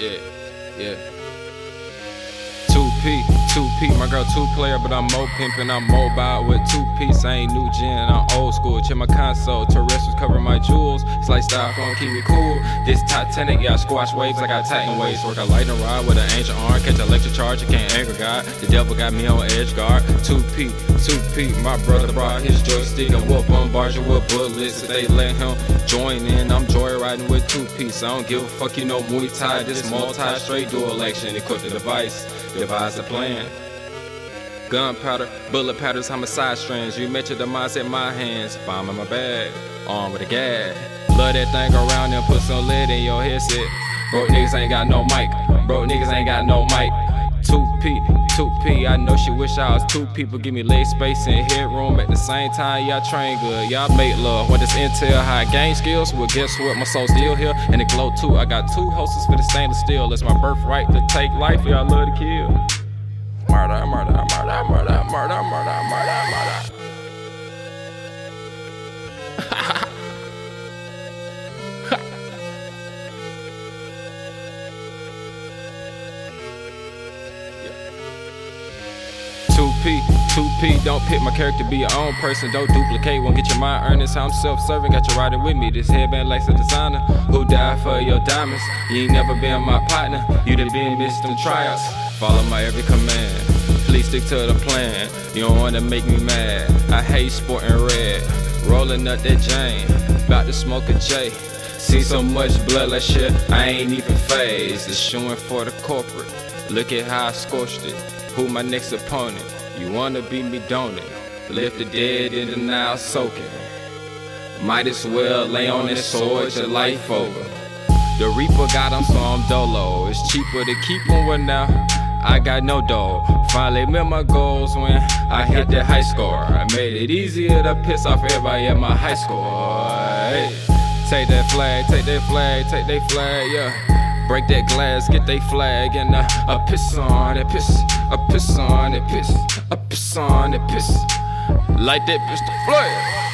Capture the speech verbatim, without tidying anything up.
yeah, yeah. two P, two P, my girl two player, but I'm mo pimpin', I'm mobile with two piece. I ain't new gen, I'm old school. Check my console, terrestrials cover my jewels. It's like styrofoam, keep me cool. This Titanic, yeah, I squash waves like I Titan waves. Work a lightning rod with an ancient arm, catch electric charge, I can't anger God. The devil got me on edge guard. two P, two P, my brother brought his joystick and we'll bombard you with bullets if they let him join in. I'm joyriding with two piece. I don't give a fuck, you know Muay Thai. This multi straight dual action, equip the device, devise a plan. Gunpowder, bullet patterns, homicide strands. You met your demise in my hands. Bomb in my bag, armed with a gag. Love that thing around and put some lead in your headset. Broke niggas ain't got no mic. Broke niggas ain't got no mic. two P, two P, I know she wish I was two people. Give me leg space and headroom at the same time. Y'all train good, y'all make love. When it's intel, high game skills. Well, guess what? My soul's still here. And it glow too. I got two hostess for the stainless steel. It's my birthright to take life. Y'all love to kill. Murder, murder, murder, murder, murder, murder, murder, murder. two P, two P, don't pick my character, be your own person. Don't duplicate, won't get your mind earnest. How I'm self-serving, got you riding with me. This headband likes a designer. Who died for your diamonds? You ain't never been my partner. You done been missed them tryouts. Follow my every command. Please stick to the plan. You don't wanna make me mad. I hate sporting red. Rolling up that Jane. About to smoke a J. See so much blood like shit, I ain't even phased. It's showing for the corporate. Look at how I scorched it. Who my next opponent? You wanna beat me, don't it? Lift the dead in the Nile soaking. Might as well lay on that sword your life over. The Reaper got him, so I'm dolo. It's cheaper to keep him with now. I got no dough. Finally met my goals when I hit that high score. I made it easier to piss off everybody at my high school. Hey. Take that flag, take that flag, take that flag, yeah. Break that glass, get they flag, and I, I piss on it, piss, I piss on it, piss, I piss on it, piss, light that bitch to flare.